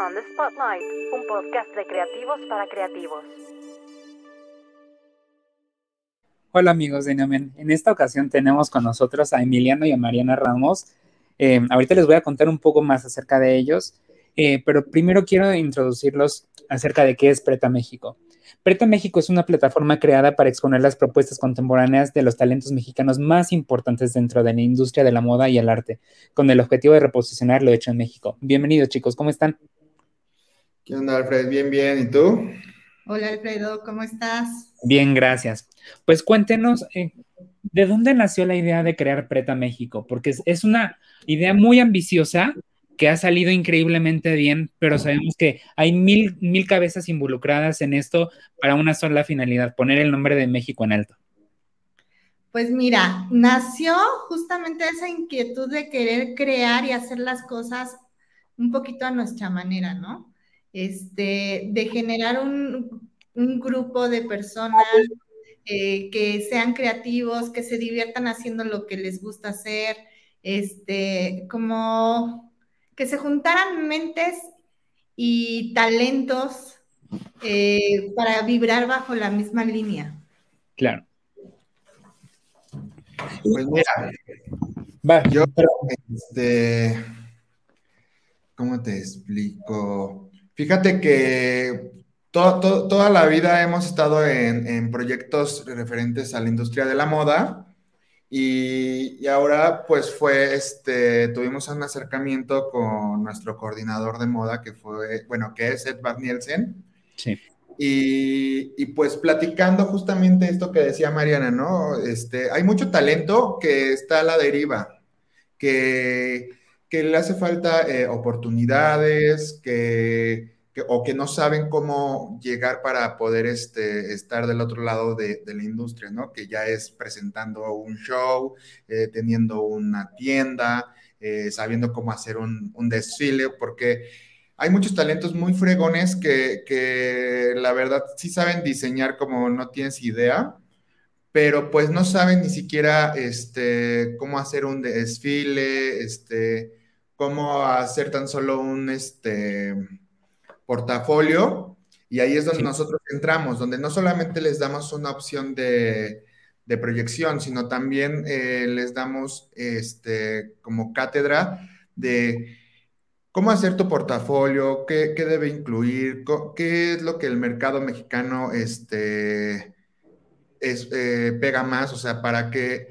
On the Spotlight, un podcast de creativos para creativos. Hola amigos de Neomen, en esta ocasión tenemos con nosotros a Emiliano y a Mariana Ramos. Ahorita les voy a contar un poco más acerca de ellos, pero primero quiero introducirlos acerca de qué es Prêt-à-México. Prêt-à-México es una plataforma creada para exponer las propuestas contemporáneas de los talentos mexicanos más importantes dentro de la industria de la moda y el arte, con el objetivo de reposicionar lo hecho en México. Bienvenidos chicos, ¿cómo están? ¿Qué onda, Alfred? Bien, bien, ¿y tú? Hola, Alfredo, ¿cómo estás? Bien, gracias. Pues cuéntenos, ¿de dónde nació la idea de crear Prêt-à-México? Porque es una idea muy ambiciosa que ha salido increíblemente bien, pero sabemos que hay mil cabezas involucradas en esto para una sola finalidad, poner el nombre de México en alto. Pues mira, nació justamente esa inquietud de querer crear y hacer las cosas un poquito a nuestra manera, ¿no? De generar un grupo de personas que sean creativos, que se diviertan haciendo lo que les gusta hacer, como que se juntaran mentes y talentos para vibrar bajo la misma línea. Claro. Pues mira, yo, ¿cómo te explico? Fíjate que toda la vida hemos estado en proyectos referentes a la industria de la moda y ahora pues fue, tuvimos un acercamiento con nuestro coordinador de moda que es Edvard Nielsen. Sí. Y pues platicando justamente esto que decía Mariana, ¿no? Hay mucho talento que está a la deriva, que le hace falta oportunidades, o que no saben cómo llegar para poder estar del otro lado de la industria, ¿no? Que ya es presentando un show, teniendo una tienda, sabiendo cómo hacer un desfile, porque hay muchos talentos muy fregones que la verdad sí saben diseñar como no tienes idea, pero pues no saben ni siquiera cómo hacer un desfile, cómo hacer tan solo un portafolio, y ahí es donde nosotros entramos, donde no solamente les damos una opción de proyección, sino también les damos como cátedra de cómo hacer tu portafolio, qué debe incluir, qué es lo que el mercado mexicano pega más, o sea, para que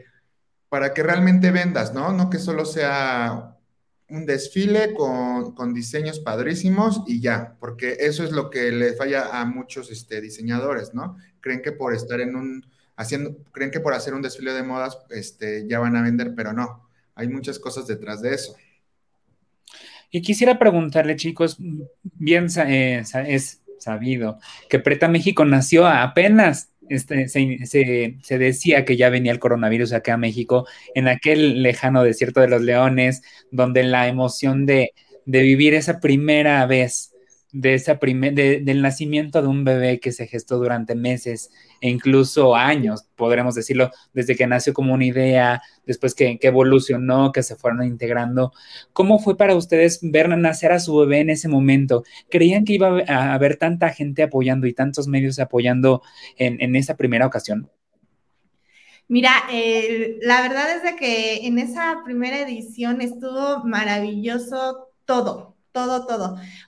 realmente vendas, ¿no? No que solo sea un desfile con diseños padrísimos y ya, porque eso es lo que le falla a muchos diseñadores, ¿no? Creen que por estar creen que por hacer un desfile de modas ya van a vender, pero no, hay muchas cosas detrás de eso. Y quisiera preguntarle, chicos, bien es sabido que Prêt-à-México nació apenas. Se decía que ya venía el coronavirus acá a México, en aquel lejano desierto de los leones, donde la emoción de vivir esa primera vez, del nacimiento de un bebé que se gestó durante meses e incluso años, podremos decirlo, desde que nació como una idea, después que evolucionó, que se fueron integrando. ¿Cómo fue para ustedes ver nacer a su bebé en ese momento? ¿Creían que iba a haber tanta gente apoyando y tantos medios apoyando en esa primera ocasión? Mira, la verdad es de que en esa primera edición estuvo maravilloso todo.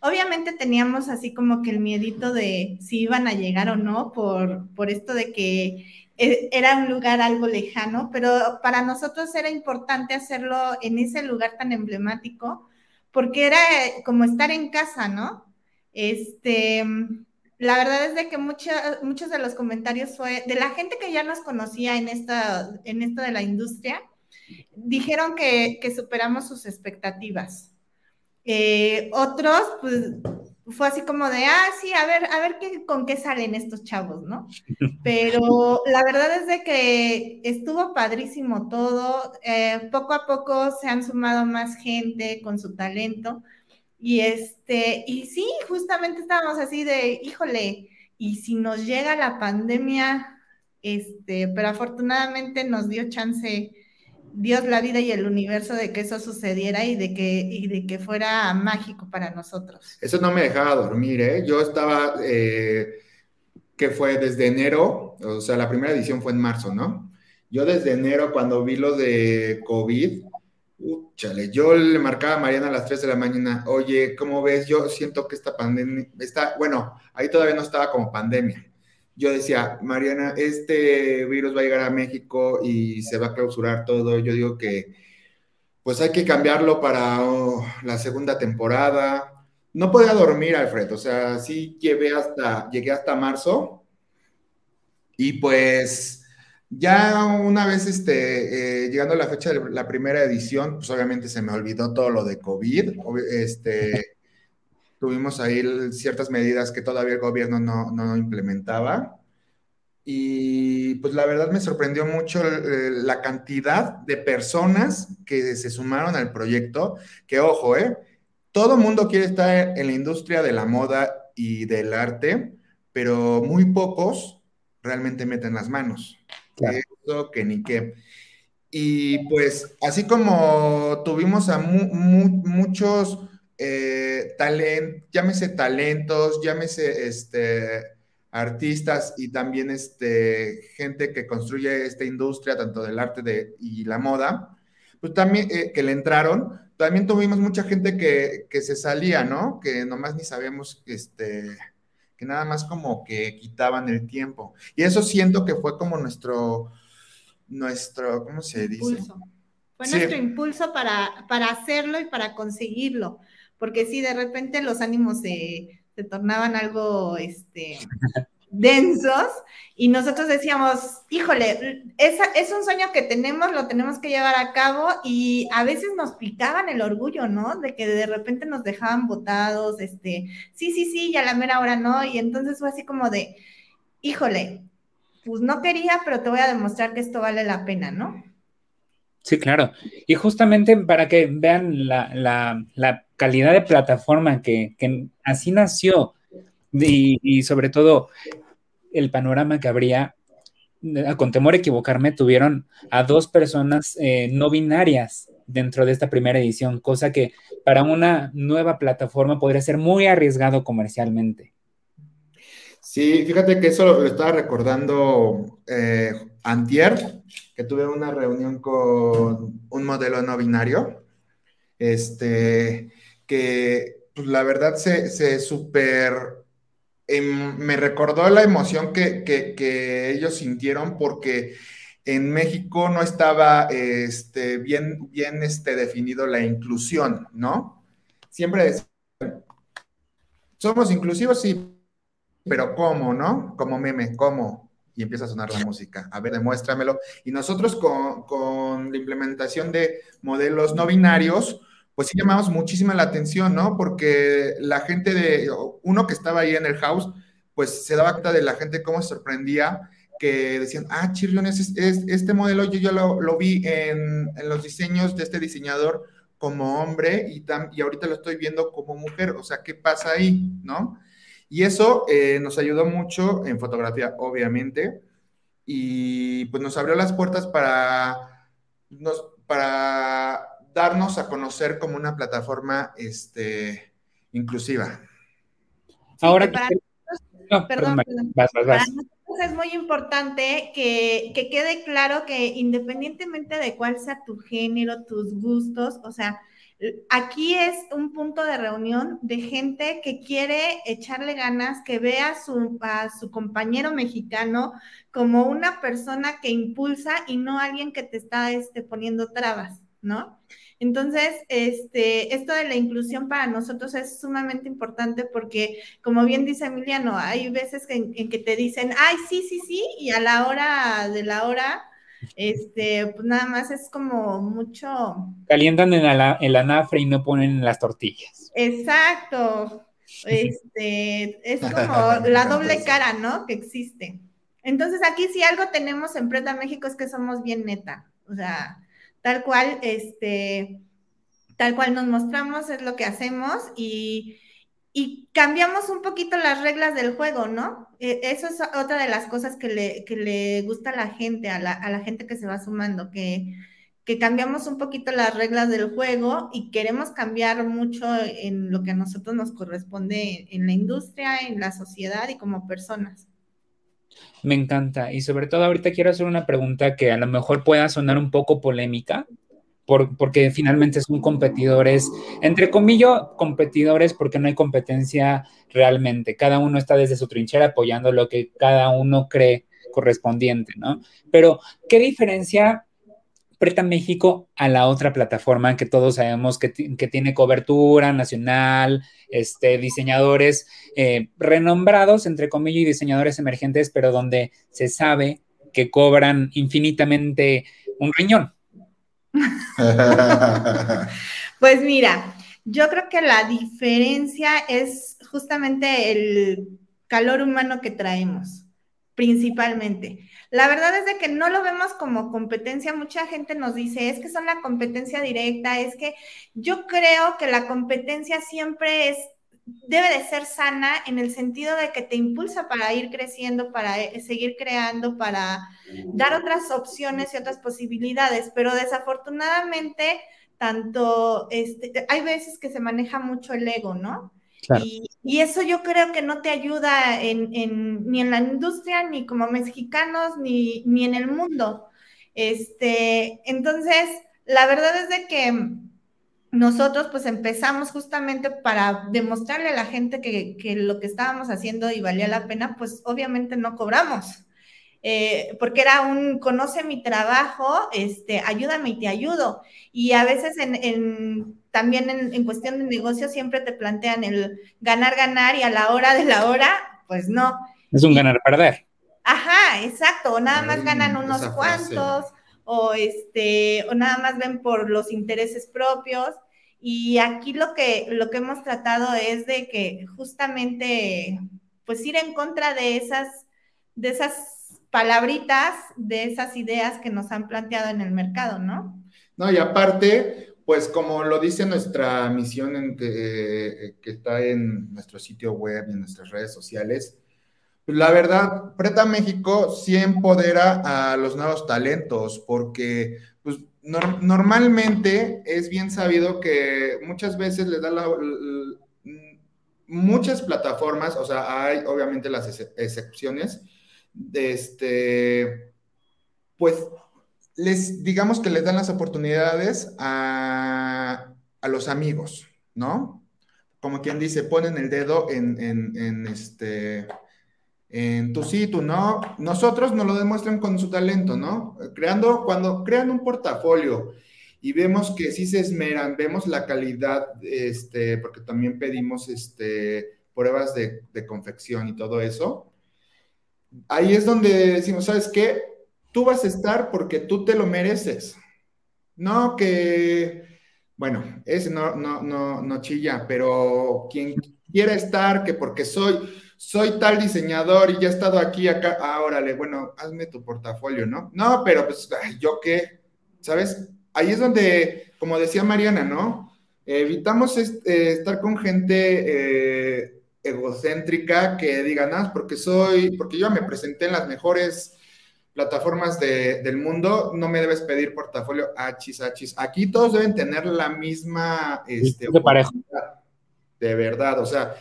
Obviamente teníamos así como que el miedito de si iban a llegar o no, por esto de que era un lugar algo lejano, pero para nosotros era importante hacerlo en ese lugar tan emblemático, porque era como estar en casa, ¿no? La verdad es de que muchos de los comentarios fue de la gente que ya nos conocía en esto de la industria, dijeron que superamos sus expectativas. Otros, pues, fue así como de, sí, a ver con qué salen estos chavos, ¿no? Pero la verdad es de que estuvo padrísimo todo, poco a poco se han sumado más gente con su talento, y sí, justamente estábamos así de, híjole, y si nos llega la pandemia, pero afortunadamente nos dio chance Dios, la vida y el universo de que eso sucediera y de que fuera mágico para nosotros. Eso no me dejaba dormir, ¿eh? Yo estaba, que fue desde enero, o sea, la primera edición fue en marzo, ¿no? Yo desde enero, cuando vi lo de COVID, chale, yo le marcaba a Mariana a las 3 de la mañana, oye, ¿cómo ves? Yo siento que esta pandemia, bueno, ahí todavía no estaba como pandemia. Yo decía, Mariana, este virus va a llegar a México y se va a clausurar todo. Yo digo que, pues hay que cambiarlo para la segunda temporada. No podía dormir, Alfred. O sea, sí llegué hasta marzo. Y pues ya una vez llegando a la fecha de la primera edición, pues obviamente se me olvidó todo lo de COVID. Tuvimos ahí ciertas medidas que todavía el gobierno no implementaba y pues la verdad me sorprendió mucho la cantidad de personas que se sumaron al proyecto, que ojo, todo mundo quiere estar en la industria de la moda y del arte, pero muy pocos realmente meten las manos. Claro. Eso que ni qué. Y pues así como tuvimos a muchos... llámese talentos, llámese artistas y también gente que construye esta industria, tanto del arte y la moda, pues también que le entraron, también tuvimos mucha gente que se salía, ¿no? Que nomás ni sabíamos, que nada más como que quitaban el tiempo. Y eso siento que fue como nuestro ¿cómo se dice? Impulso. Fue nuestro impulso para hacerlo y para conseguirlo. Porque sí, de repente los ánimos se tornaban algo densos y nosotros decíamos, híjole, es un sueño que tenemos, lo tenemos que llevar a cabo y a veces nos picaban el orgullo, ¿no? De que de repente nos dejaban botados, sí, y a la mera hora no, y entonces fue así como de, híjole, pues no quería, pero te voy a demostrar que esto vale la pena, ¿no? Sí, claro. Y justamente para que vean la calidad de plataforma que así nació y sobre todo el panorama que habría, con temor a equivocarme, tuvieron a 2 personas no binarias dentro de esta primera edición, cosa que para una nueva plataforma podría ser muy arriesgado comercialmente. Sí, fíjate que eso lo estaba recordando antier, que tuve una reunión con un modelo no binario, que pues, la verdad se super... me recordó la emoción que ellos sintieron porque en México no estaba bien definido la inclusión, ¿no? Siempre decían, somos inclusivos, sí, pero ¿cómo, no? Como meme, ¿cómo? Y empieza a sonar la música. A ver, demuéstramelo. Y nosotros con la implementación de modelos no binarios, pues sí llamamos muchísima la atención, ¿no? Porque la gente uno que estaba ahí en el house, pues se daba cuenta de la gente cómo se sorprendía, que decían, ah, chirrión, este modelo yo lo vi en los diseños de este diseñador como hombre y ahorita lo estoy viendo como mujer. O sea, ¿qué pasa ahí, no? Y eso nos ayudó mucho en fotografía, obviamente, y pues nos abrió las puertas para darnos a conocer como una plataforma inclusiva. Ahora, para nosotros es muy importante que quede claro que independientemente de cuál sea tu género, tus gustos, o sea, aquí es un punto de reunión de gente que quiere echarle ganas, que ve a su compañero mexicano como una persona que impulsa y no alguien que te está poniendo trabas, ¿no? Entonces, esto de la inclusión para nosotros es sumamente importante porque, como bien dice Emiliano, hay veces en que te dicen, ay, sí, y a la hora de la hora... pues nada más es como mucho... Calientan el anafre y no ponen las tortillas. Exacto. Es como la doble cara, ¿no? Que existe. Entonces, aquí si algo tenemos en Prêt-à-México es que somos bien neta. O sea, tal cual nos mostramos, es lo que hacemos y cambiamos un poquito las reglas del juego, ¿no? Eso es otra de las cosas que le gusta a la gente que se va sumando, que, que cambiamos un poquito las reglas del juego y queremos cambiar mucho en lo que a nosotros nos corresponde en la industria, en la sociedad y como personas. Me encanta, y sobre todo ahorita quiero hacer una pregunta que a lo mejor pueda sonar un poco polémica, porque finalmente son competidores, entre comillas, competidores porque no hay competencia realmente. Cada uno está desde su trinchera apoyando lo que cada uno cree correspondiente, ¿no? Pero, ¿qué diferencia Prêt-à-México a la otra plataforma que todos sabemos que tiene cobertura nacional, diseñadores renombrados, entre comillas, y diseñadores emergentes, pero donde se sabe que cobran infinitamente un riñón? Pues mira, yo creo que la diferencia es justamente el calor humano que traemos. Principalmente. La verdad es de que no lo vemos como competencia. Mucha gente nos dice, es que son la competencia directa, es que yo creo que la competencia siempre debe de ser sana en el sentido de que te impulsa para ir creciendo, para seguir creando, para dar otras opciones y otras posibilidades, pero desafortunadamente tanto, hay veces que se maneja mucho el ego, ¿no? Claro. Y eso yo creo que no te ayuda ni en la industria, ni como mexicanos, ni en el mundo. Entonces, la verdad es de que nosotros pues empezamos justamente para demostrarle a la gente que lo que estábamos haciendo y valía la pena, pues obviamente no cobramos. Porque era conoce mi trabajo, ayúdame y te ayudo. Y a veces también en cuestión de negocio siempre te plantean el ganar, ganar, y a la hora de la hora, pues no. Es un ganar, perder. Ajá, exacto, nada más ganan unos cuantos, o nada más ven por los intereses propios. Y aquí lo que hemos tratado es de que justamente, pues ir en contra de esas palabritas, de esas ideas que nos han planteado en el mercado, ¿no? No, y aparte, pues como lo dice nuestra misión que está en nuestro sitio web y en nuestras redes sociales, pues la verdad, Prêt-à-México sí empodera a los nuevos talentos, porque pues, normalmente es bien sabido que muchas veces les da muchas plataformas, o sea, hay obviamente las excepciones, pues les digamos que les dan las oportunidades a los amigos, ¿no? Como quien dice, ponen el dedo en tu sí, tu no. Nosotros nos lo demuestran con su talento, ¿no? Cuando crean un portafolio y vemos que sí se esmeran, vemos la calidad, porque también pedimos pruebas de confección y todo eso. Ahí es donde decimos, ¿sabes qué? Tú vas a estar porque tú te lo mereces. No que, bueno, ese no chilla, pero quien quiera estar, que porque soy tal diseñador y ya he estado aquí, acá, órale, bueno, hazme tu portafolio, ¿no? No, pero pues, ¿yo qué? ¿Sabes? Ahí es donde, como decía Mariana, ¿no? Evitamos estar con gente... egocéntrica, que digan, porque yo me presenté en las mejores plataformas del mundo, no me debes pedir portafolio, achis, aquí todos deben tener la misma, de verdad, o sea,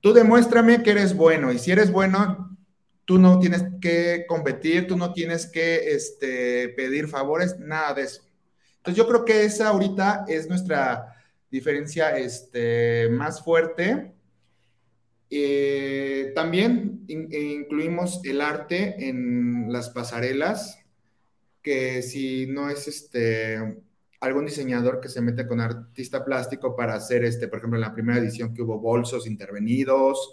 tú demuéstrame que eres bueno, y si eres bueno, tú no tienes que competir, tú no tienes que, pedir favores, nada de eso. Entonces yo creo que esa ahorita es nuestra diferencia, más fuerte. También incluimos el arte en las pasarelas, que si no es algún diseñador que se mete con artista plástico para hacer por ejemplo en la primera edición que hubo bolsos intervenidos,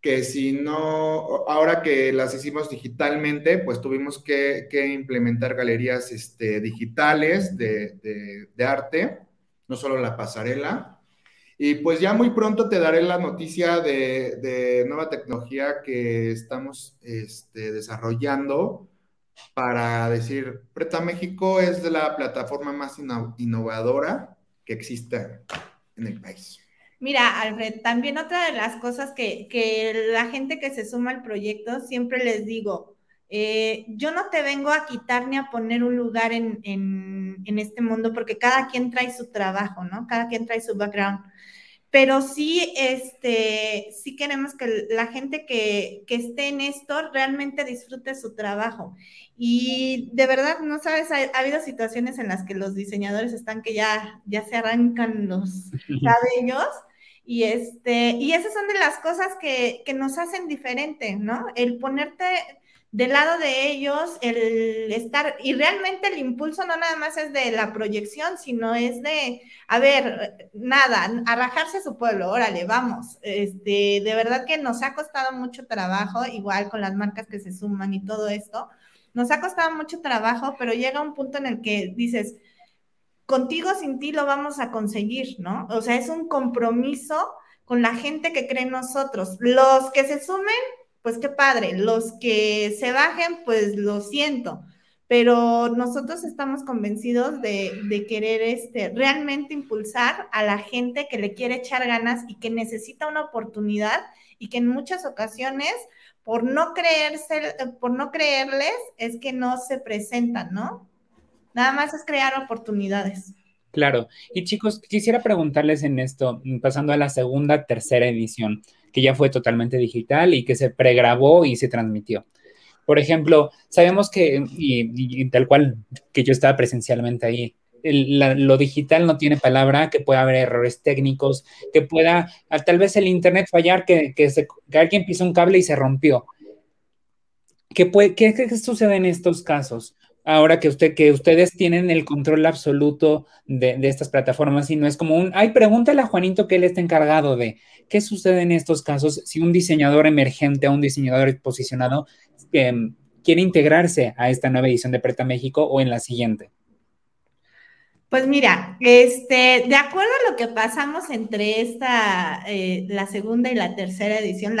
que si no, ahora que las hicimos digitalmente, pues tuvimos que implementar galerías digitales de arte, no solo la pasarela. Y pues ya muy pronto te daré la noticia de nueva tecnología que estamos desarrollando para decir, Prêt-à-México es la plataforma más innovadora que exista en el país. Mira, Alfred, también otra de las cosas que la gente que se suma al proyecto, siempre les digo, Yo no te vengo a quitar ni a poner un lugar en este mundo, porque cada quien trae su trabajo, ¿no? Cada quien trae su background. Pero sí, sí queremos que la gente que esté en esto realmente disfrute su trabajo. Y de verdad, no sabes, ha habido situaciones en las que los diseñadores están que ya se arrancan los cabellos. Y esas son de las cosas que nos hacen diferentes, ¿no? El ponerte del lado de ellos, el estar, y realmente el impulso no nada más es de la proyección, sino es de, a ver, nada, arrajarse a su pueblo, órale, vamos. De verdad que nos ha costado mucho trabajo, igual con las marcas que se suman y todo esto, nos ha costado mucho trabajo, pero llega un punto en el que dices, contigo, sin ti, lo vamos a conseguir, ¿no? O sea, es un compromiso con la gente que cree en nosotros. Los que se sumen, pues qué padre, los que se bajen, pues lo siento, pero nosotros estamos convencidos de querer realmente impulsar a la gente que le quiere echar ganas y que necesita una oportunidad y que en muchas ocasiones, por no creerles, es que no se presentan, ¿no? Nada más es crear oportunidades. Claro, y chicos, quisiera preguntarles en esto, pasando a la segunda, tercera edición, que ya fue totalmente digital y que se pregrabó y se transmitió. Por ejemplo, sabemos que, y tal cual que yo estaba presencialmente ahí, lo digital no tiene palabra, que pueda haber errores técnicos, que pueda, tal vez el internet fallar, que alguien pisó un cable y se rompió. ¿Qué sucede en estos casos? Ahora que ustedes tienen el control absoluto de estas plataformas y no es como pregúntale a Juanito que él está encargado de. ¿Qué sucede en estos casos si un diseñador emergente o un diseñador posicionado quiere integrarse a esta nueva edición de Prêt-à-México o en la siguiente? Pues mira, de acuerdo a lo que pasamos entre la segunda y la tercera edición,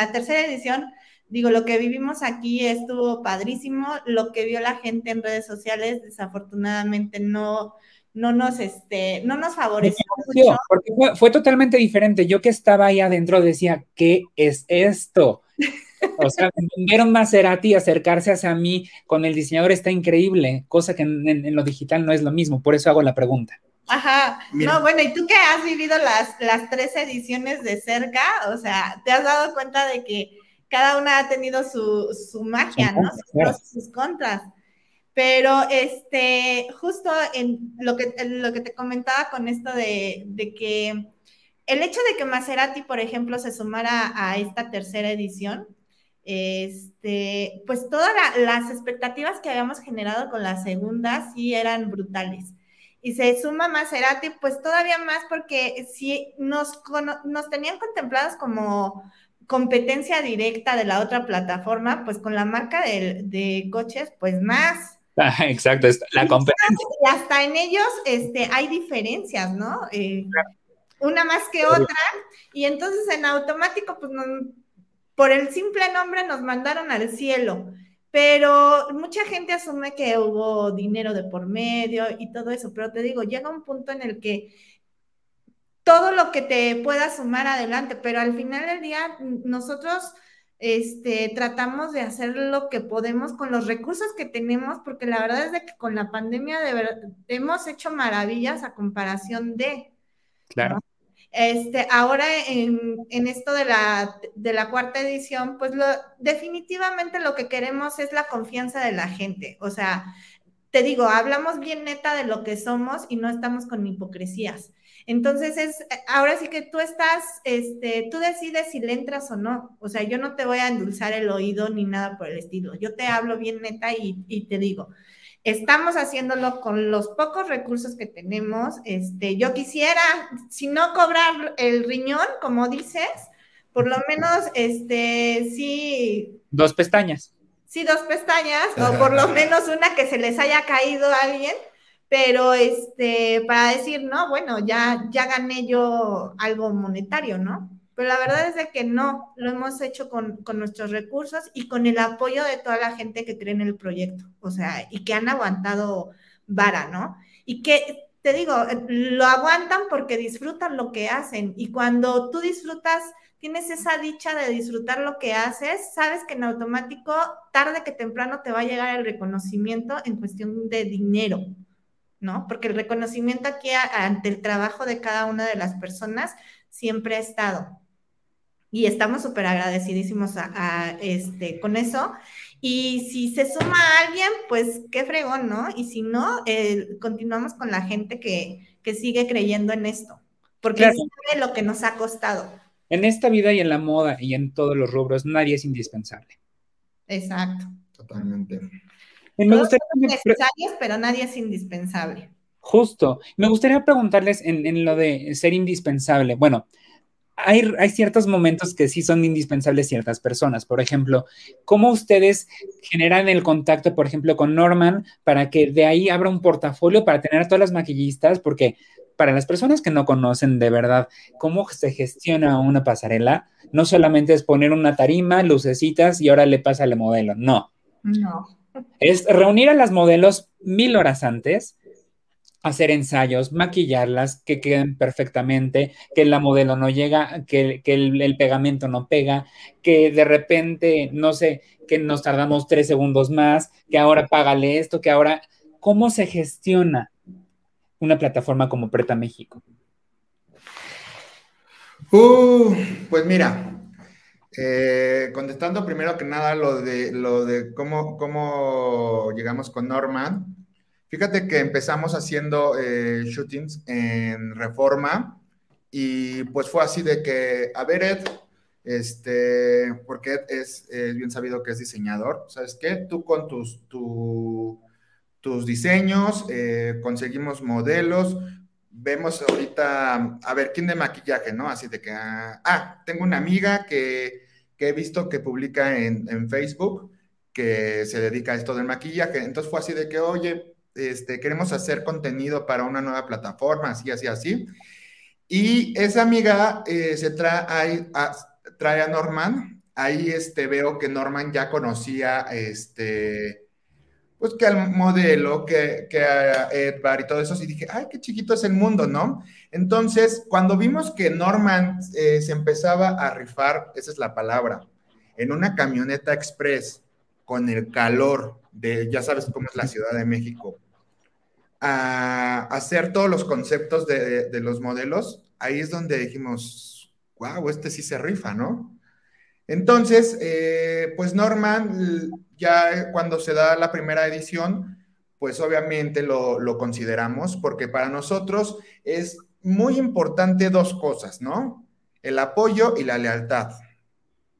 digo, lo que vivimos aquí estuvo padrísimo, lo que vio la gente en redes sociales desafortunadamente no nos favoreció mucho. Porque fue totalmente diferente. Yo que estaba ahí adentro decía, ¿qué es esto? O sea, vieron Maserati acercarse hacia mí con el diseñador, está increíble, cosa que en lo digital no es lo mismo, por eso hago la pregunta. Ajá, mira. No, bueno, y tú que has vivido las tres ediciones de cerca, o sea, te has dado cuenta de que cada una ha tenido su magia, ¿no? Sus pros y sus contras. Pero justo en lo que te comentaba con esto de que el hecho de que Maserati, por ejemplo, se sumara a esta tercera edición, pues todas las expectativas que habíamos generado con la segunda sí eran brutales. Y se suma Maserati, pues todavía más, porque sí nos tenían contemplados como competencia directa de la otra plataforma, pues con la marca de coches, pues más. Ah, exacto, la competencia. Y hasta en ellos hay diferencias, ¿no? Claro. Una más que otra, y entonces en automático, pues por el simple nombre nos mandaron al cielo, pero mucha gente asume que hubo dinero de por medio y todo eso, pero te digo, llega un punto en el que todo lo que te pueda sumar adelante, pero al final del día nosotros tratamos de hacer lo que podemos con los recursos que tenemos, porque la verdad es de que con la pandemia hemos hecho maravillas a comparación de. Claro. ¿No? Ahora en esto de la cuarta edición, pues definitivamente lo que queremos es la confianza de la gente, o sea, te digo, hablamos bien neta de lo que somos y no estamos con hipocresías. Entonces, ahora sí que tú estás, tú decides si le entras o no. O sea, yo no te voy a endulzar el oído ni nada por el estilo. Yo te hablo bien neta y te digo, estamos haciéndolo con los pocos recursos que tenemos. Yo quisiera, si no cobrar el riñón, como dices, por lo menos, sí. Dos pestañas, o por lo menos una que se les haya caído a alguien. Pero para decir, no, bueno, ya gané yo algo monetario, ¿no? Pero la verdad es de que no, lo hemos hecho con nuestros recursos y con el apoyo de toda la gente que cree en el proyecto, o sea, y que han aguantado vara, ¿no? Y que, te digo, lo aguantan porque disfrutan lo que hacen, y cuando tú disfrutas tienes esa dicha de disfrutar lo que haces, sabes que en automático, tarde que temprano, te va a llegar el reconocimiento en cuestión de dinero, ¿no? Porque el reconocimiento aquí ante el trabajo de cada una de las personas siempre ha estado. Y estamos súper agradecidísimos con eso. Y si se suma a alguien, pues qué fregón, ¿no? Y si no, continuamos con la gente que sigue creyendo en esto. Porque claro, sabe lo que nos ha costado. En esta vida y en la moda y en todos los rubros, nadie es indispensable. Exacto. Totalmente. Y me gustaría... Todos son necesarios, pero nadie es indispensable. Justo. Me gustaría preguntarles en lo de ser indispensable. Bueno, hay ciertos momentos que sí son indispensables ciertas personas. Por ejemplo, ¿cómo ustedes generan el contacto, por ejemplo, con Norman para que de ahí abra un portafolio para tener a todas las maquillistas? Porque para las personas que no conocen de verdad cómo se gestiona una pasarela, no solamente es poner una tarima, lucecitas y ahora le pasa al modelo. No. Es reunir a las modelos 1000 horas antes, hacer ensayos, maquillarlas, que queden perfectamente, que la modelo no llega, que el pegamento no pega, que de repente, no sé, que nos tardamos 3 segundos más, que ahora págale esto, que ahora... ¿Cómo se gestiona una plataforma como Prêt-à-México? Pues mira, contestando primero que nada lo de cómo llegamos con Norman. Fíjate que empezamos haciendo shootings en Reforma y pues fue así de que, a ver Ed, porque Ed es bien sabido que es diseñador, ¿sabes qué? Tú con tus diseños, conseguimos modelos, vemos ahorita, a ver, ¿quién de maquillaje, no? Así de que, tengo una amiga que he visto que publica en Facebook que se dedica a esto del maquillaje, entonces fue así de que, oye, queremos hacer contenido para una nueva plataforma, así. Y esa amiga se trae a Norman. Ahí veo que Norman ya conocía, pues que al modelo, que a Edvard y todo eso, y dije, ay, qué chiquito es el mundo, ¿no? Entonces, cuando vimos que Norman se empezaba a rifar, esa es la palabra, en una camioneta express, con el calor de, ya sabes cómo es la Ciudad de México, a hacer todos los conceptos de los modelos, ahí es donde dijimos, wow, sí se rifa, ¿no? Entonces, pues Norman, ya cuando se da la primera edición, pues obviamente lo consideramos, porque para nosotros es muy importante dos cosas, ¿no? El apoyo y la lealtad,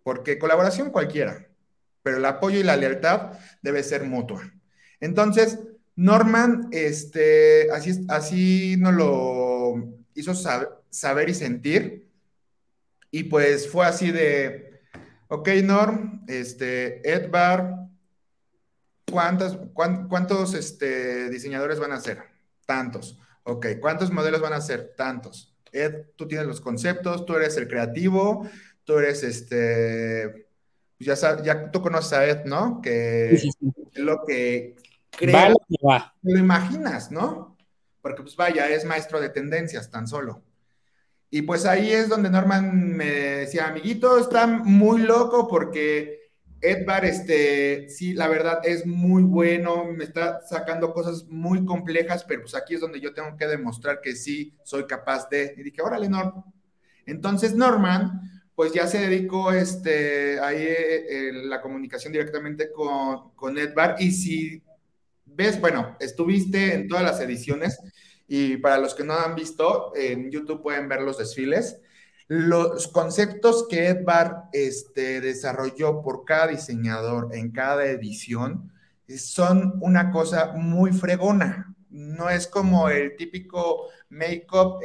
porque colaboración cualquiera, pero el apoyo y la lealtad debe ser mutua. Entonces, Norman, así nos lo hizo saber y sentir, y pues fue así de, ok, Norm, Edvard, ¿cuántos diseñadores van a ser? Tantos. Ok, ¿cuántos modelos van a ser? Tantos. Ed, tú tienes los conceptos, tú eres el creativo, tú eres Ya tú conoces a Ed, ¿no? Que sí. Lo que crees, vale, lo imaginas, ¿no? Porque pues vaya, es maestro de tendencias tan solo. Y pues ahí es donde Norman me decía, amiguito, está muy loco porque Edvard, sí, la verdad, es muy bueno, me está sacando cosas muy complejas, pero pues aquí es donde yo tengo que demostrar que sí soy capaz de... Y dije, órale, Norman. Entonces Norman... pues ya se dedicó ahí la comunicación directamente con Edvard, y si ves, bueno, estuviste en todas las ediciones, y para los que no han visto, en YouTube pueden ver los desfiles, los conceptos que Edvard desarrolló por cada diseñador en cada edición, son una cosa muy fregona, no es como el típico make-up,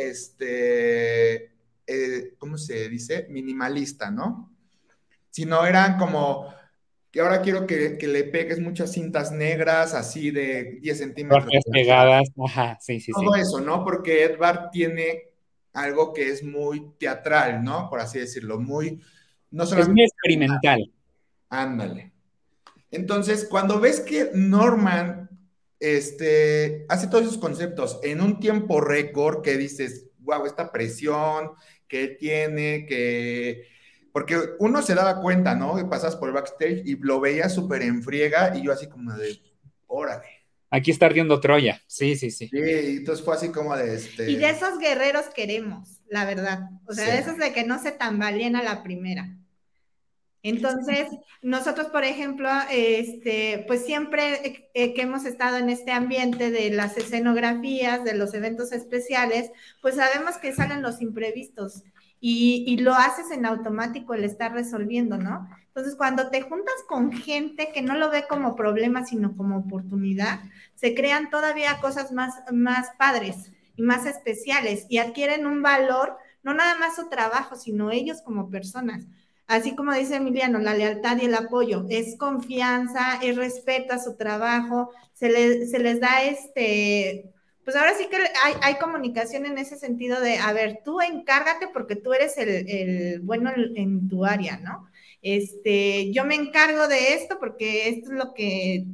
¿cómo se dice? Minimalista, ¿no? Si no eran como, que ahora quiero que le pegues muchas cintas negras, así de 10 centímetros. Pegadas, ajá, sí. Todo eso, ¿no? Porque Edvard tiene algo que es muy teatral, ¿no? Por así decirlo, muy... No solamente, es muy experimental. Ándale. Entonces, cuando ves que Norman hace todos esos conceptos en un tiempo récord, que dices, wow, esta presión que tiene, que Porque uno se daba cuenta, ¿no? Y pasas por el backstage y lo veía súper en friega y yo así como de, órale. Aquí está ardiendo Troya, sí. Sí, entonces fue así como de Y de esos guerreros queremos, la verdad. O sea, sí. De esos de que no se tambaleen a la primera. Entonces, nosotros, por ejemplo, pues siempre que hemos estado en este ambiente de las escenografías, de los eventos especiales, pues sabemos que salen los imprevistos y lo haces en automático el estar resolviendo, ¿no? Entonces, cuando te juntas con gente que no lo ve como problema, sino como oportunidad, se crean todavía cosas más padres y más especiales y adquieren un valor, no nada más su trabajo, sino ellos como personas. Así como dice Emiliano, la lealtad y el apoyo, es confianza, es respeto a su trabajo, se les da pues ahora sí que hay comunicación en ese sentido de, a ver, tú encárgate porque tú eres el bueno en tu área, ¿no? Yo me encargo de esto porque esto es lo que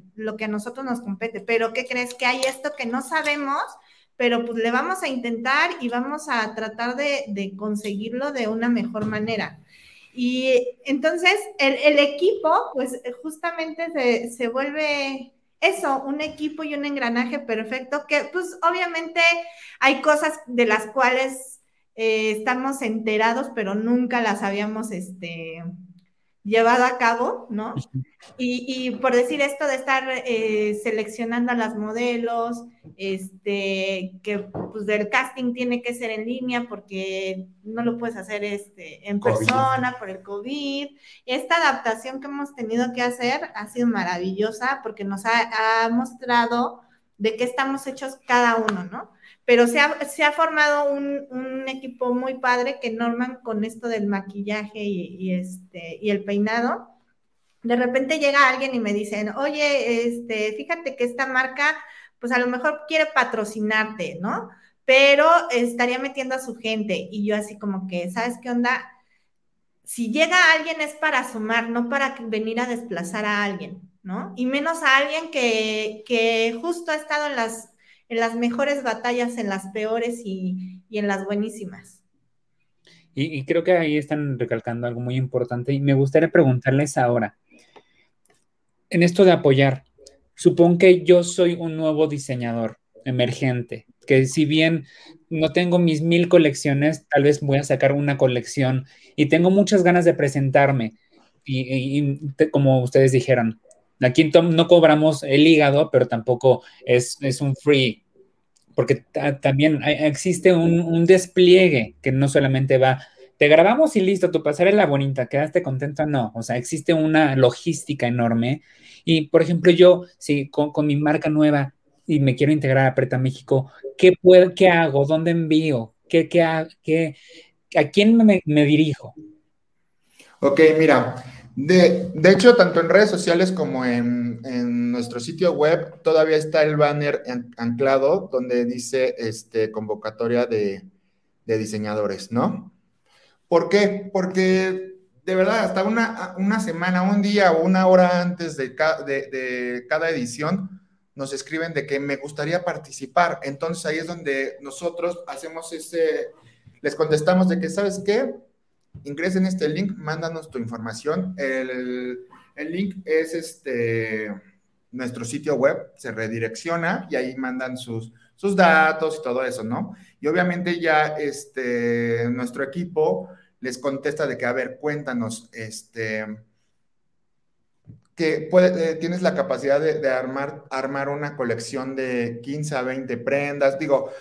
a nosotros nos compete, pero ¿qué crees? Que hay esto que no sabemos, pero pues le vamos a intentar y vamos a tratar de conseguirlo de una mejor manera. Y entonces el equipo, pues justamente se vuelve eso, un equipo y un engranaje perfecto que pues obviamente hay cosas de las cuales estamos enterados, pero nunca las habíamos llevado a cabo, ¿no? Y por decir esto de estar seleccionando a las modelos, que pues del casting tiene que ser en línea porque no lo puedes hacer en persona por el COVID. Esta adaptación que hemos tenido que hacer ha sido maravillosa porque nos ha mostrado de qué estamos hechos cada uno, ¿no? Pero se ha formado un equipo muy padre que Norman con esto del maquillaje y el peinado. De repente llega alguien y me dicen, oye, fíjate que esta marca, pues a lo mejor quiere patrocinarte, ¿no? Pero estaría metiendo a su gente. Y yo así como que, ¿sabes qué onda? Si llega alguien es para sumar, no para venir a desplazar a alguien, ¿no? Y menos a alguien que justo ha estado en las mejores batallas, en las peores y en las buenísimas. Y creo que ahí están recalcando algo muy importante y me gustaría preguntarles ahora, en esto de apoyar, supón que yo soy un nuevo diseñador emergente, que si bien no tengo mis 1000 colecciones, tal vez voy a sacar una colección y tengo muchas ganas de presentarme y como ustedes dijeron, aquí no cobramos el hígado, pero tampoco es un free, porque también existe un despliegue que no solamente va, te grabamos y listo, tu pasarela bonita, quedaste contento, no, o sea, existe una logística enorme y, por ejemplo, yo, si con mi marca nueva y me quiero integrar a Prêt-à-México, ¿qué hago? ¿Dónde envío? ¿A quién me dirijo? Ok, mira... De hecho, tanto en redes sociales como en nuestro sitio web, todavía está el banner anclado donde dice convocatoria de diseñadores, ¿no? ¿Por qué? Porque de verdad, hasta una semana, un día o una hora antes de cada edición, nos escriben de que me gustaría participar. Entonces ahí es donde nosotros hacemos les contestamos de que, ¿sabes qué? Ingresen este link, mándanos tu información. El link es nuestro sitio web, se redirecciona y ahí mandan sus datos y todo eso, ¿no? Y obviamente ya nuestro equipo les contesta de que, a ver, cuéntanos, que tienes la capacidad de armar una colección de 15 a 20 prendas, digo...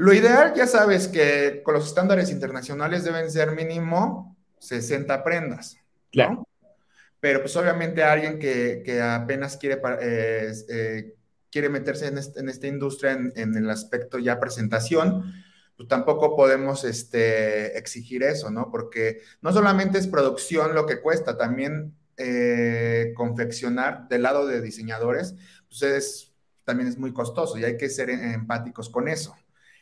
Lo ideal, ya sabes, que con los estándares internacionales deben ser mínimo 60 prendas, ¿no? Claro. Pero pues obviamente alguien que apenas quiere meterse en esta industria en el aspecto ya presentación, pues tampoco podemos exigir eso, ¿no? Porque no solamente es producción lo que cuesta, también confeccionar del lado de diseñadores, pues también es muy costoso y hay que ser empáticos con eso.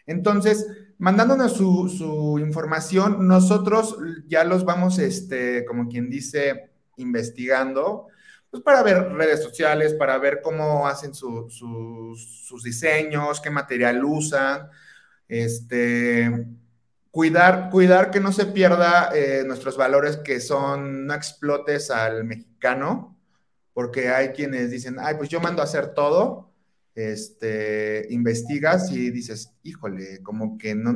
Entonces, mandándonos su información, nosotros ya los vamos, como quien dice, investigando, pues para ver redes sociales, para ver cómo hacen sus diseños, qué material usan, Cuidar que no se pierda nuestros valores, que son no explotes al mexicano, porque hay quienes dicen, ay, pues yo mando a hacer todo, investigas y dices, híjole, como que no,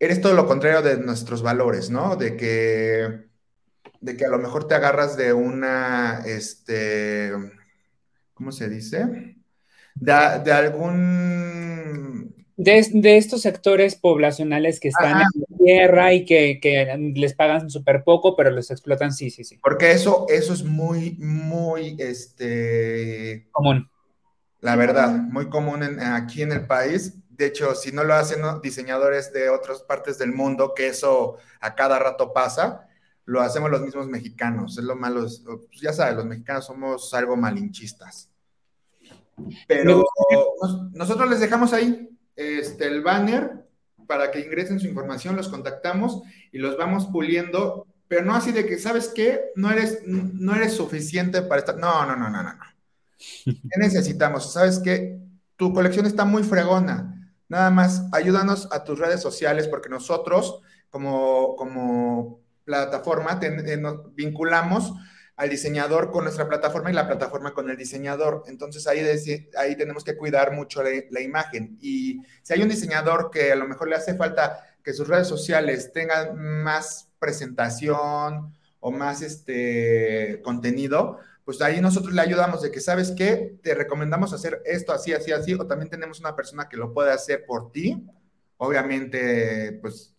eres todo lo contrario de nuestros valores, ¿no? De que a lo mejor te agarras de una, ¿cómo se dice? De algún... De estos sectores poblacionales que están en la tierra y que les pagan súper poco, pero los explotan, sí. Porque eso es muy, muy, común. La verdad, muy común aquí en el país. De hecho, si no lo hacen diseñadores de otras partes del mundo, que eso a cada rato pasa, lo hacemos los mismos mexicanos. Es lo malo, pues ya sabes, los mexicanos somos algo malinchistas. Pero nosotros les dejamos ahí el banner para que ingresen su información, los contactamos y los vamos puliendo, pero no así de que, ¿sabes qué? No eres suficiente para estar... No. ¿Qué necesitamos? ¿Sabes qué? Tu colección está muy fregona. Nada más, ayúdanos a tus redes sociales porque nosotros, como plataforma, nos vinculamos al diseñador con nuestra plataforma y la plataforma con el diseñador. Entonces ahí tenemos que cuidar mucho la imagen. Y si hay un diseñador que a lo mejor le hace falta que sus redes sociales tengan más presentación o más contenido, pues ahí nosotros le ayudamos de que, ¿sabes qué? Te recomendamos hacer esto así, así, así, o también tenemos una persona que lo puede hacer por ti. Obviamente, pues,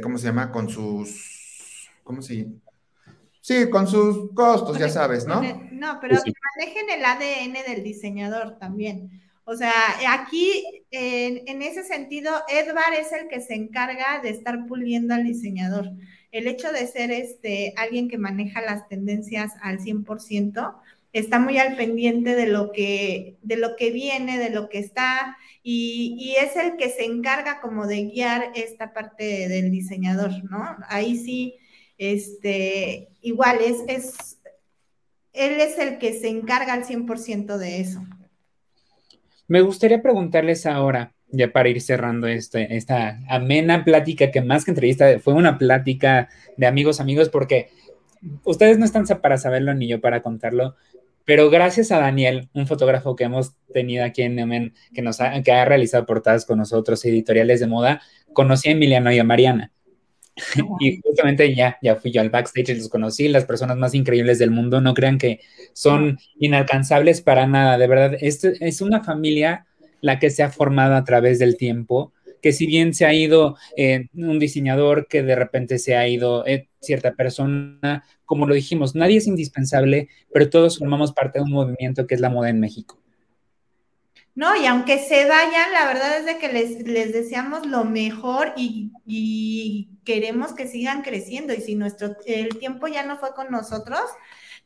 ¿cómo se llama? Con sus... ¿Cómo se llama? Sí, con sus costos, ya sabes, ¿no? No, pero sí. Que manejen el ADN del diseñador también. O sea, aquí, en ese sentido, Edvard es el que se encarga de estar puliendo al diseñador. El hecho de ser alguien que maneja las tendencias al 100%, está muy al pendiente de lo que viene, de lo que está, y es el que se encarga como de guiar esta parte del diseñador, ¿no? Ahí sí... igual él es el que se encarga al 100% de eso. Me gustaría preguntarles ahora, ya para ir cerrando esta amena plática, que más que entrevista, fue una plática de amigos, porque ustedes no están para saberlo ni yo para contarlo, pero gracias a Daniel, un fotógrafo que hemos tenido aquí en Neomen, que ha realizado portadas con nosotros, editoriales de moda, conocí a Emiliano y a Mariana. Y justamente ya fui yo al backstage y los conocí, las personas más increíbles del mundo, no crean que son inalcanzables para nada, de verdad, es una familia la que se ha formado a través del tiempo, que si bien se ha ido un diseñador, que de repente se ha ido cierta persona, como lo dijimos, nadie es indispensable, pero todos formamos parte de un movimiento que es la moda en México. No, y aunque se vayan, la verdad es de que les deseamos lo mejor y queremos que sigan creciendo. Y si el tiempo ya no fue con nosotros,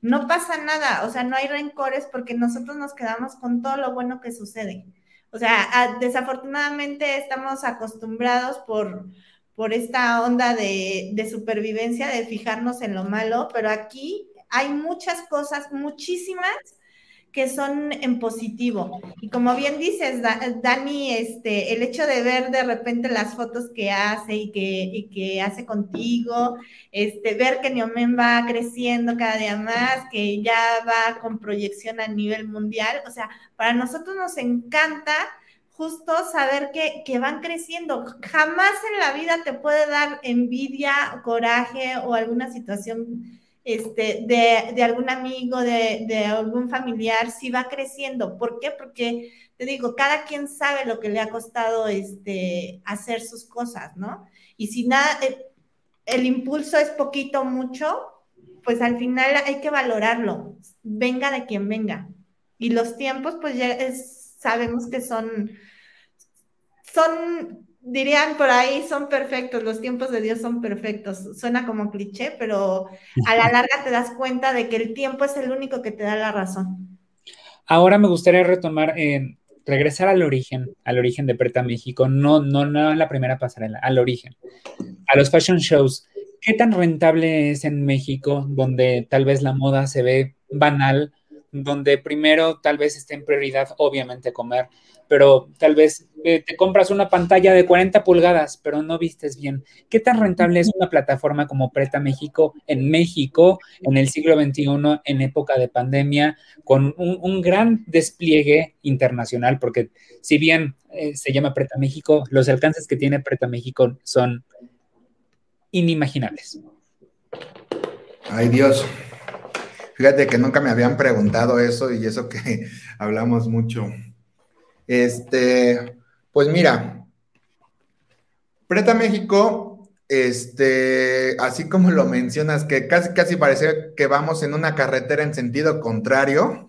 no pasa nada. O sea, no hay rencores porque nosotros nos quedamos con todo lo bueno que sucede. O sea, desafortunadamente estamos acostumbrados por esta onda de supervivencia, de fijarnos en lo malo, pero aquí hay muchas cosas, muchísimas, que son en positivo. Y como bien dices, Dani, el hecho de ver de repente las fotos que hace y que hace contigo, ver que Neomen va creciendo cada día más, que ya va con proyección a nivel mundial, o sea, para nosotros nos encanta justo saber que van creciendo. Jamás en la vida te puede dar envidia, coraje o alguna situación de algún amigo, de algún familiar, sí va creciendo. ¿Por qué? Porque, te digo, cada quien sabe lo que le ha costado hacer sus cosas, ¿no? Y si nada, el impulso es poquito o mucho, pues al final hay que valorarlo, venga de quien venga. Y los tiempos, pues ya sabemos que son... Dirían por ahí, son perfectos, los tiempos de Dios son perfectos. Suena como cliché, pero a la larga te das cuenta de que el tiempo es el único que te da la razón. Ahora me gustaría retomar, regresar al origen de Prêt-à-México, no a la primera pasarela, al origen, a los fashion shows. ¿Qué tan rentable es en México, donde tal vez la moda se ve banal, donde primero tal vez esté en prioridad, obviamente, comer, pero tal vez te compras una pantalla de 40 pulgadas, pero no vistes bien. ¿Qué tan rentable es una plataforma como Prêt-à-México en México, en el siglo XXI, en época de pandemia, con un gran despliegue internacional? Porque si bien se llama Prêt-à-México, los alcances que tiene Prêt-à-México son inimaginables. Ay, Dios. Fíjate que nunca me habían preguntado eso, y eso que hablamos mucho. Pues mira, Prêt-à-México, así como lo mencionas, que casi parece que vamos en una carretera en sentido contrario,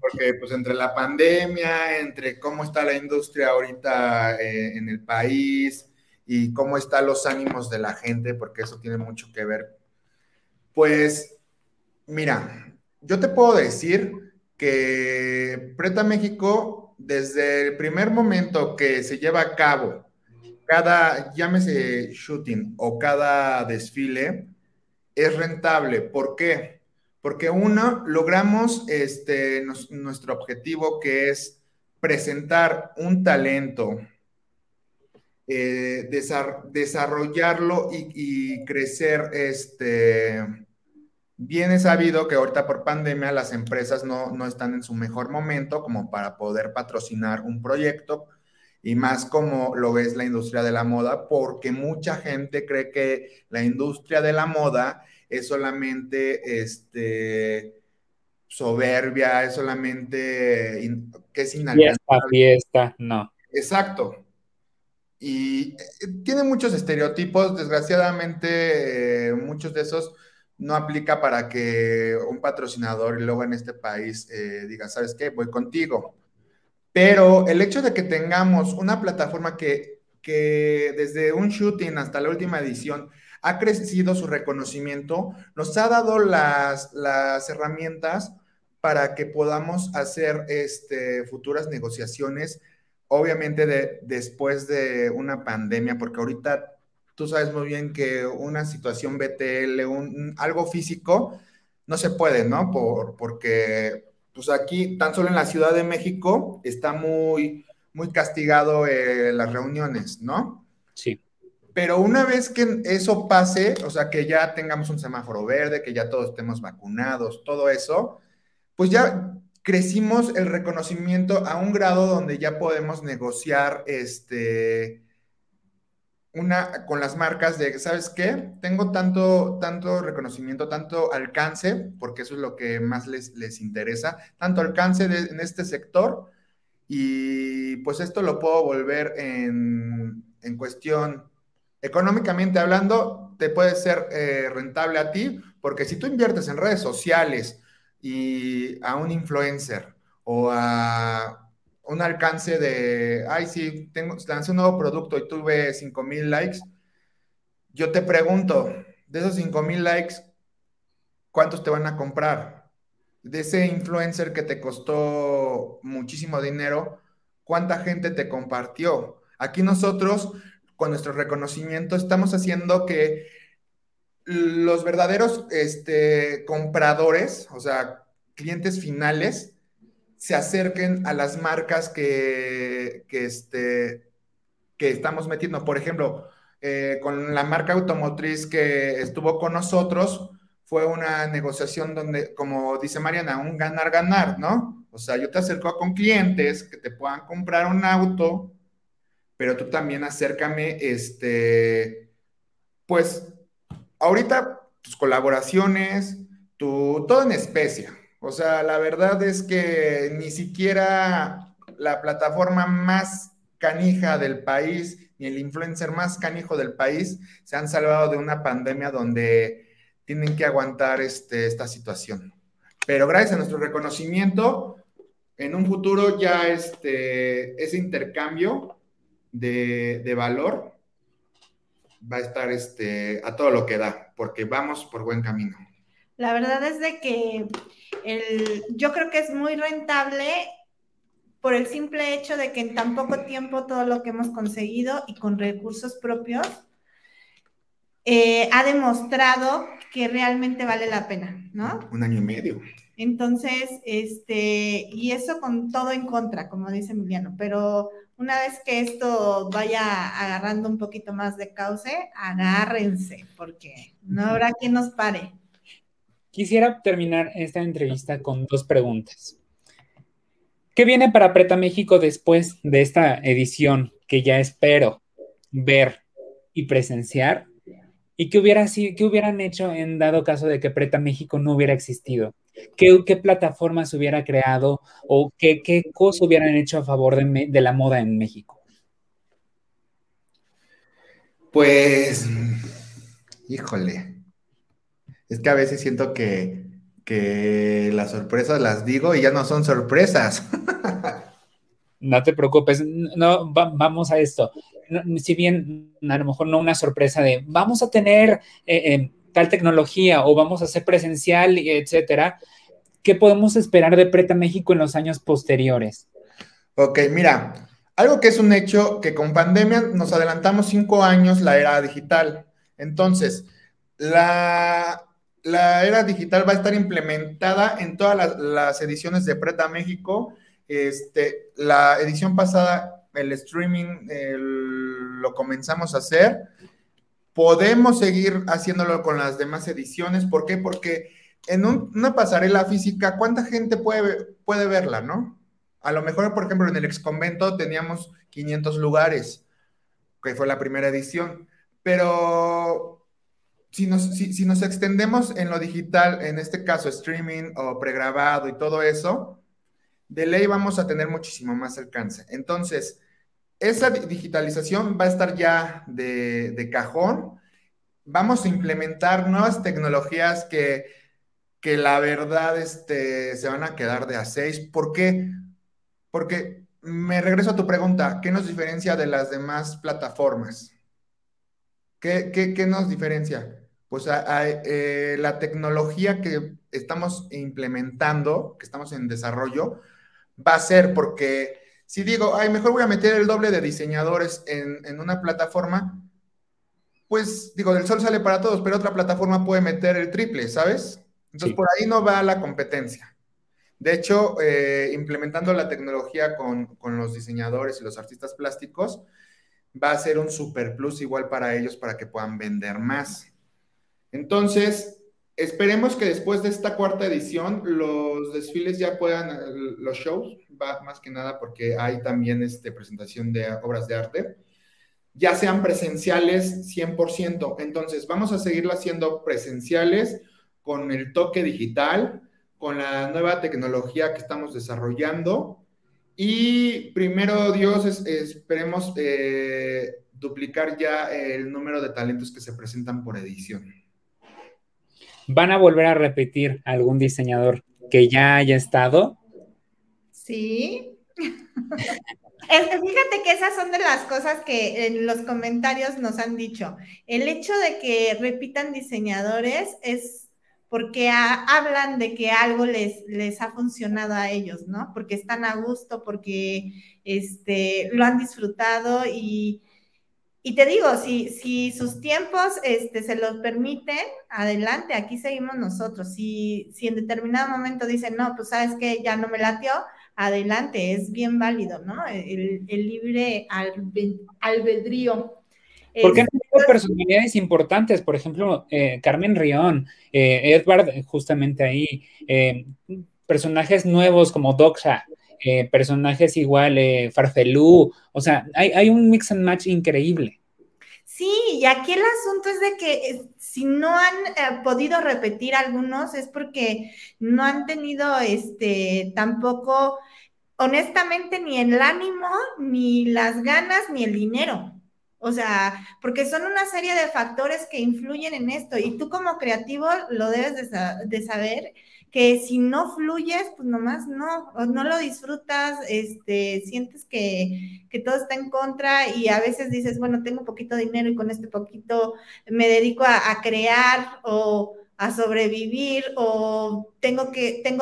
porque pues entre la pandemia, entre cómo está la industria ahorita en el país y cómo están los ánimos de la gente, porque eso tiene mucho que ver. Pues mira, yo te puedo decir que Prêt-à-México, desde el primer momento que se lleva a cabo cada, llámese shooting o cada desfile, es rentable. ¿Por qué? Porque uno, logramos nuestro objetivo, que es presentar un talento, desarrollarlo y crecer. Bien es sabido que ahorita por pandemia las empresas no están en su mejor momento como para poder patrocinar un proyecto, y más como lo es la industria de la moda, porque mucha gente cree que la industria de la moda es solamente soberbia, es solamente que es inalcanzable. Fiesta, no. Exacto. Y tiene muchos estereotipos, desgraciadamente muchos de esos no aplica para que un patrocinador luego en este país diga, ¿sabes qué? Voy contigo. Pero el hecho de que tengamos una plataforma que desde un shooting hasta la última edición ha crecido su reconocimiento, nos ha dado las herramientas para que podamos hacer futuras negociaciones, obviamente después de una pandemia, porque ahorita tú sabes muy bien que una situación BTL, algo físico, no se puede, ¿no? Porque pues aquí, tan solo en la Ciudad de México, está muy, muy castigado las reuniones, ¿no? Sí. Pero una vez que eso pase, o sea, que ya tengamos un semáforo verde, que ya todos estemos vacunados, todo eso, pues ya crecimos el reconocimiento a un grado donde ya podemos negociar con las marcas de, ¿sabes qué? Tengo tanto reconocimiento, tanto alcance, porque eso es lo que más les interesa, tanto alcance en este sector, y pues esto lo puedo volver en cuestión, económicamente hablando, te puede ser rentable a ti, porque si tú inviertes en redes sociales y a un influencer o a un alcance de, ay, sí, lancé un nuevo producto y tuve 5,000 likes. Yo te pregunto, de esos 5,000 likes, ¿cuántos te van a comprar? De ese influencer que te costó muchísimo dinero, ¿cuánta gente te compartió? Aquí nosotros, con nuestro reconocimiento, estamos haciendo que los verdaderos compradores, o sea, clientes finales, se acerquen a las marcas que estamos metiendo. Por ejemplo, con la marca automotriz que estuvo con nosotros, fue una negociación donde, como dice Mariana, un ganar-ganar, ¿no? O sea, yo te acerco con clientes que te puedan comprar un auto, pero tú también acércame, pues, ahorita tus colaboraciones, todo en especie. O sea, la verdad es que ni siquiera la plataforma más canija del país, ni el influencer más canijo del país, se han salvado de una pandemia donde tienen que aguantar esta situación. Pero gracias a nuestro reconocimiento, en un futuro ya ese intercambio de valor va a estar a todo lo que da, porque vamos por buen camino. La verdad es de que yo creo que es muy rentable por el simple hecho de que en tan poco tiempo todo lo que hemos conseguido y con recursos propios ha demostrado que realmente vale la pena, ¿no? Un año y medio. Entonces, y eso con todo en contra, como dice Emiliano, pero una vez que esto vaya agarrando un poquito más de cauce, agárrense, porque no habrá quien nos pare. Quisiera terminar esta entrevista con dos preguntas. ¿Qué viene para Prêt-à-México después de esta edición que ya espero ver y presenciar? ¿Y qué hubieran hecho en dado caso de que Prêt-à-México no hubiera existido? ¿Qué plataformas hubiera creado o qué cosas hubieran hecho a favor de la moda en México? Pues, híjole, es que a veces siento que las sorpresas las digo y ya no son sorpresas. No te preocupes, no, vamos a esto. Si bien a lo mejor no una sorpresa de vamos a tener tal tecnología o vamos a hacer presencial, etcétera, ¿qué podemos esperar de Prêt-à-México en los años posteriores? Ok, mira, algo que es un hecho que con pandemia nos adelantamos 5 años la era digital. Entonces, la era digital va a estar implementada en todas las ediciones de Prêt-à-México. La edición pasada, el streaming lo comenzamos a hacer. Podemos seguir haciéndolo con las demás ediciones. ¿Por qué? Porque en una pasarela física, ¿cuánta gente puede verla, no? A lo mejor, por ejemplo, en el exconvento teníamos 500 lugares, que fue la primera edición. Pero si nos extendemos en lo digital, en este caso streaming o pregrabado y todo eso, de ley vamos a tener muchísimo más alcance. Entonces, esa digitalización va a estar ya de cajón. Vamos a implementar nuevas tecnologías que la verdad se van a quedar de a 6. ¿Por qué? Porque me regreso a tu pregunta, ¿qué nos diferencia de las demás plataformas? ¿Qué nos diferencia? Pues la tecnología que estamos implementando, que estamos en desarrollo, va a ser porque si digo, ay, mejor voy a meter el doble de diseñadores en una plataforma, pues digo, del sol sale para todos, pero otra plataforma puede meter el triple, ¿sabes? Entonces, sí, por ahí no va la competencia. De hecho, implementando la tecnología con los diseñadores y los artistas plásticos, va a ser un super plus igual para ellos para que puedan vender más. Entonces, esperemos que después de esta 4ª edición los desfiles ya puedan, los shows, más que nada porque hay también presentación de obras de arte, ya sean presenciales 100%. Entonces vamos a seguirlo haciendo presenciales con el toque digital, con la nueva tecnología que estamos desarrollando y primero Dios esperemos duplicar ya el número de talentos que se presentan por edición. ¿Van a volver a repetir algún diseñador que ya haya estado? Sí. Fíjate que esas son de las cosas que en los comentarios nos han dicho. El hecho de que repitan diseñadores es porque hablan de que algo les ha funcionado a ellos, ¿no? Porque están a gusto, porque lo han disfrutado y te digo, si sus tiempos se los permiten, adelante, aquí seguimos nosotros. Si en determinado momento dicen, no, pues sabes que ya no me latió, adelante, es bien válido, ¿no? El libre albedrío. Porque han tenido personalidades importantes, por ejemplo, Carmen Rion, Edvard, justamente ahí, personajes nuevos como Doxa. Personajes igual, Farfelú, o sea, hay un mix and match increíble. Sí, y aquí el asunto es de que si no han podido repetir algunos es porque no han tenido tampoco, honestamente, ni el ánimo, ni las ganas, ni el dinero. O sea, porque son una serie de factores que influyen en esto y tú como creativo lo debes de saber que si no fluyes, pues nomás no lo disfrutas, sientes que todo está en contra y a veces dices, bueno, tengo poquito dinero y con este poquito me dedico a crear o a sobrevivir o tengo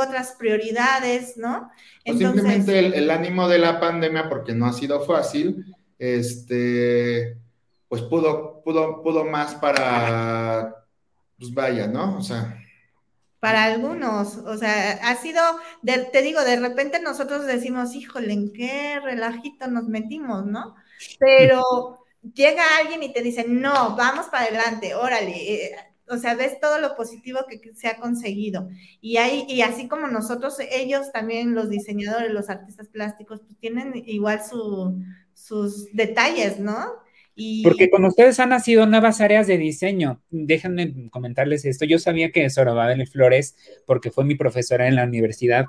otras prioridades, ¿no? Entonces, o simplemente el ánimo de la pandemia, porque no ha sido fácil, pues pudo más para, pues vaya, ¿no? O sea, para algunos, o sea, ha sido, te digo, de repente nosotros decimos, híjole, ¿en qué relajito nos metimos, no? Pero llega alguien y te dice, no, vamos para adelante, órale, o sea, ves todo lo positivo que se ha conseguido. Y así como nosotros, ellos también, los diseñadores, los artistas plásticos, pues tienen igual sus detalles, ¿no? Porque con ustedes han nacido nuevas áreas de diseño. Déjenme comentarles esto. Yo sabía que Sorababel Flores, porque fue mi profesora en la universidad,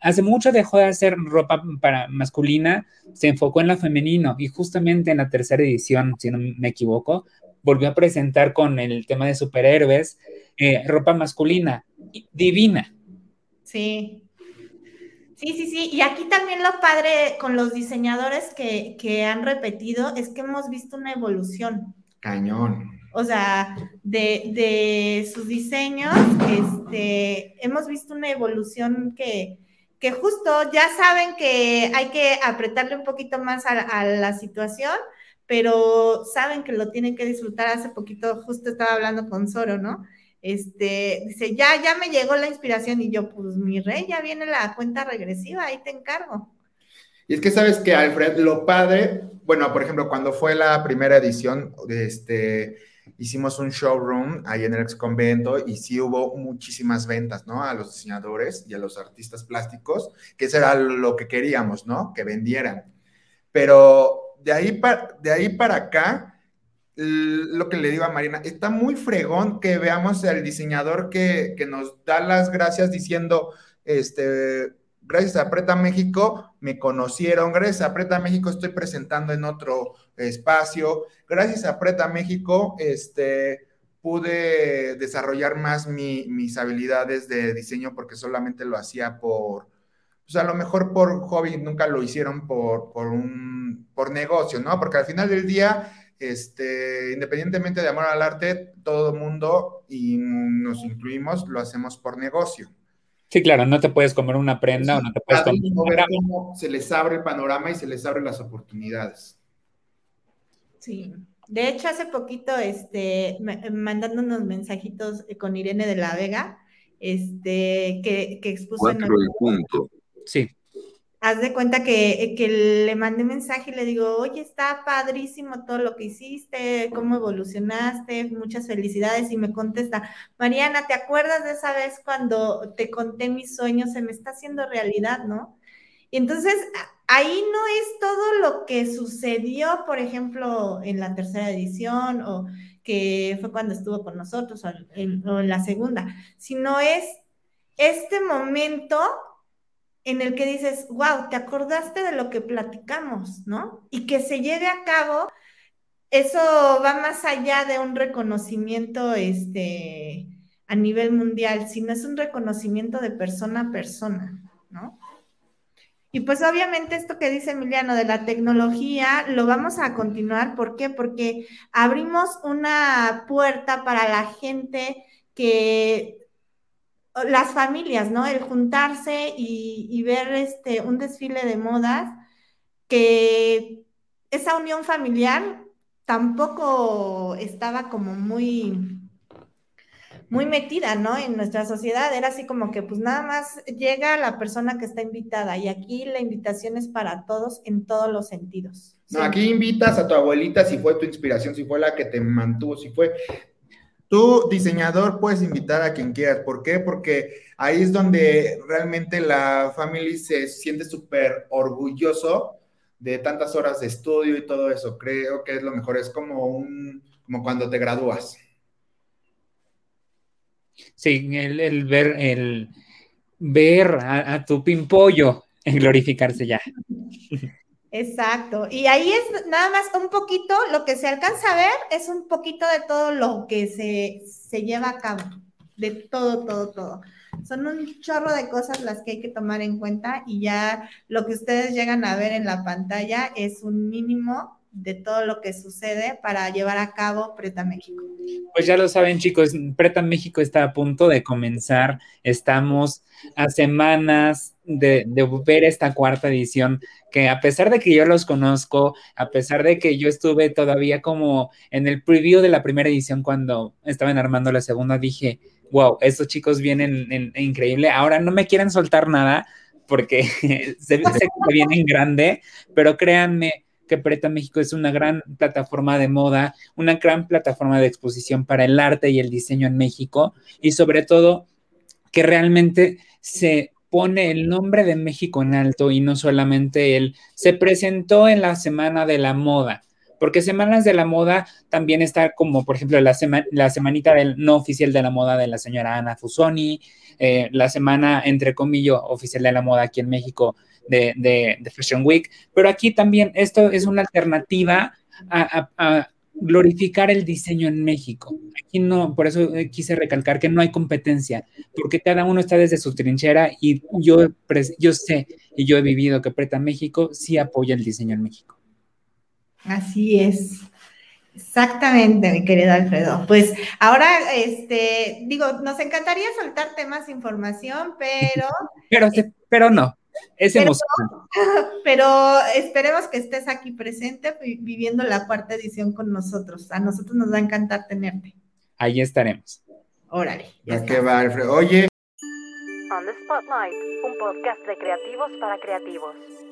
hace mucho dejó de hacer ropa para masculina, se enfocó en la femenino y justamente en la tercera edición, si no me equivoco, volvió a presentar con el tema de superhéroes, ropa masculina, divina. Sí. Sí, y aquí también lo padre con los diseñadores que han repetido es que hemos visto una evolución. Cañón. O sea, de sus diseños, hemos visto una evolución que justo ya saben que hay que apretarle un poquito más a la situación, pero saben que lo tienen que disfrutar. Hace poquito justo estaba hablando con Soro, ¿no? Dice, ya me llegó la inspiración, y yo, pues, mi rey, ya viene la cuenta regresiva, ahí te encargo. Y es que sabes que, Alfred, lo padre, bueno, por ejemplo, cuando fue la primera edición, hicimos un showroom ahí en el ex convento, y sí hubo muchísimas ventas, ¿no? A los diseñadores y a los artistas plásticos, que eso era lo que queríamos, ¿no? Que vendieran. Pero de ahí para acá, lo que le digo a Mariana, está muy fregón que veamos al diseñador que nos da las gracias diciendo, gracias a Prêt-à-México me conocieron, gracias a Prêt-à-México estoy presentando en otro espacio, gracias a Prêt-à-México pude desarrollar más mis habilidades de diseño, porque solamente lo hacía a lo mejor por hobby, nunca lo hicieron por negocio, ¿no? Porque al final del día, independientemente de amor al arte, todo mundo, y nos incluimos, lo hacemos por negocio. Sí, claro, no te puedes comer una prenda, sí, o no te puedes comer una cómo se les abre el panorama y se les abren las oportunidades. Sí, de hecho hace poquito, mandando unos mensajitos con Irene de la Vega, que expuso... 4 en punto. Sí. Haz de cuenta que le mandé mensaje y le digo, oye, está padrísimo todo lo que hiciste, cómo evolucionaste, muchas felicidades. Y me contesta, Mariana, ¿te acuerdas de esa vez cuando te conté mis sueños? Se me está haciendo realidad, ¿no? Y entonces, ahí no es todo lo que sucedió, por ejemplo, en la tercera edición, o que fue cuando estuvo con nosotros, o en la segunda, sino es este momento en el que dices, wow, te acordaste de lo que platicamos, ¿no? Y que se lleve a cabo, eso va más allá de un reconocimiento a nivel mundial, sino es un reconocimiento de persona a persona, ¿no? Y pues obviamente esto que dice Emiliano de la tecnología, lo vamos a continuar. ¿Por qué? Porque abrimos una puerta para la gente que... las familias, ¿no? El juntarse y ver un desfile de modas, que esa unión familiar tampoco estaba como muy, muy metida, ¿no? En nuestra sociedad era así como que pues nada más llega la persona que está invitada, y aquí la invitación es para todos en todos los sentidos. No, sí. Aquí invitas a tu abuelita si fue tu inspiración, si fue la que te mantuvo, si fue... Tú, diseñador, puedes invitar a quien quieras. ¿Por qué? Porque ahí es donde realmente la familia se siente súper orgulloso de tantas horas de estudio y todo eso. Creo que es lo mejor. Es como cuando te gradúas. Sí, el ver a tu pimpollo en glorificarse ya. Exacto, y ahí es nada más un poquito, lo que se alcanza a ver es un poquito de todo lo que se lleva a cabo, de todo. Son un chorro de cosas las que hay que tomar en cuenta, y ya lo que ustedes llegan a ver en la pantalla es un mínimo de todo lo que sucede para llevar a cabo Prêt-à-México. Pues ya lo saben, chicos, Prêt-à-México está a punto de comenzar. Estamos a semanas de ver esta cuarta edición, que a pesar de que yo los conozco, a pesar de que yo estuve todavía como en el preview de la primera edición cuando estaban armando la segunda, dije, wow, estos chicos vienen increíble. Ahora no me quieren soltar nada porque sé que vienen grande, pero créanme que Prêt-à-México es una gran plataforma de moda, una gran plataforma de exposición para el arte y el diseño en México, y sobre todo que realmente se pone el nombre de México en alto y no solamente él. Se presentó en la Semana de la Moda, porque Semanas de la Moda también está como, por ejemplo, la semanita del no oficial de la moda de la señora Ana Fusoni, la semana, entre comillas, oficial de la moda aquí en México de Fashion Week, pero aquí también esto es una alternativa a glorificar el diseño en México. Aquí no, por eso quise recalcar que no hay competencia, porque cada uno está desde su trinchera y yo sé y yo he vivido que Prêt-à-México sí apoya el diseño en México. Así es. Exactamente, mi querido Alfredo. Pues ahora, nos encantaría soltarte más información, pero no. Es emocionante. Pero esperemos que estés aquí presente viviendo la cuarta edición con nosotros. A nosotros nos va a encantar tenerte. Ahí estaremos. Órale. Ya que va, Alfredo. Oye. On the Spotlight, un podcast de creativos para creativos.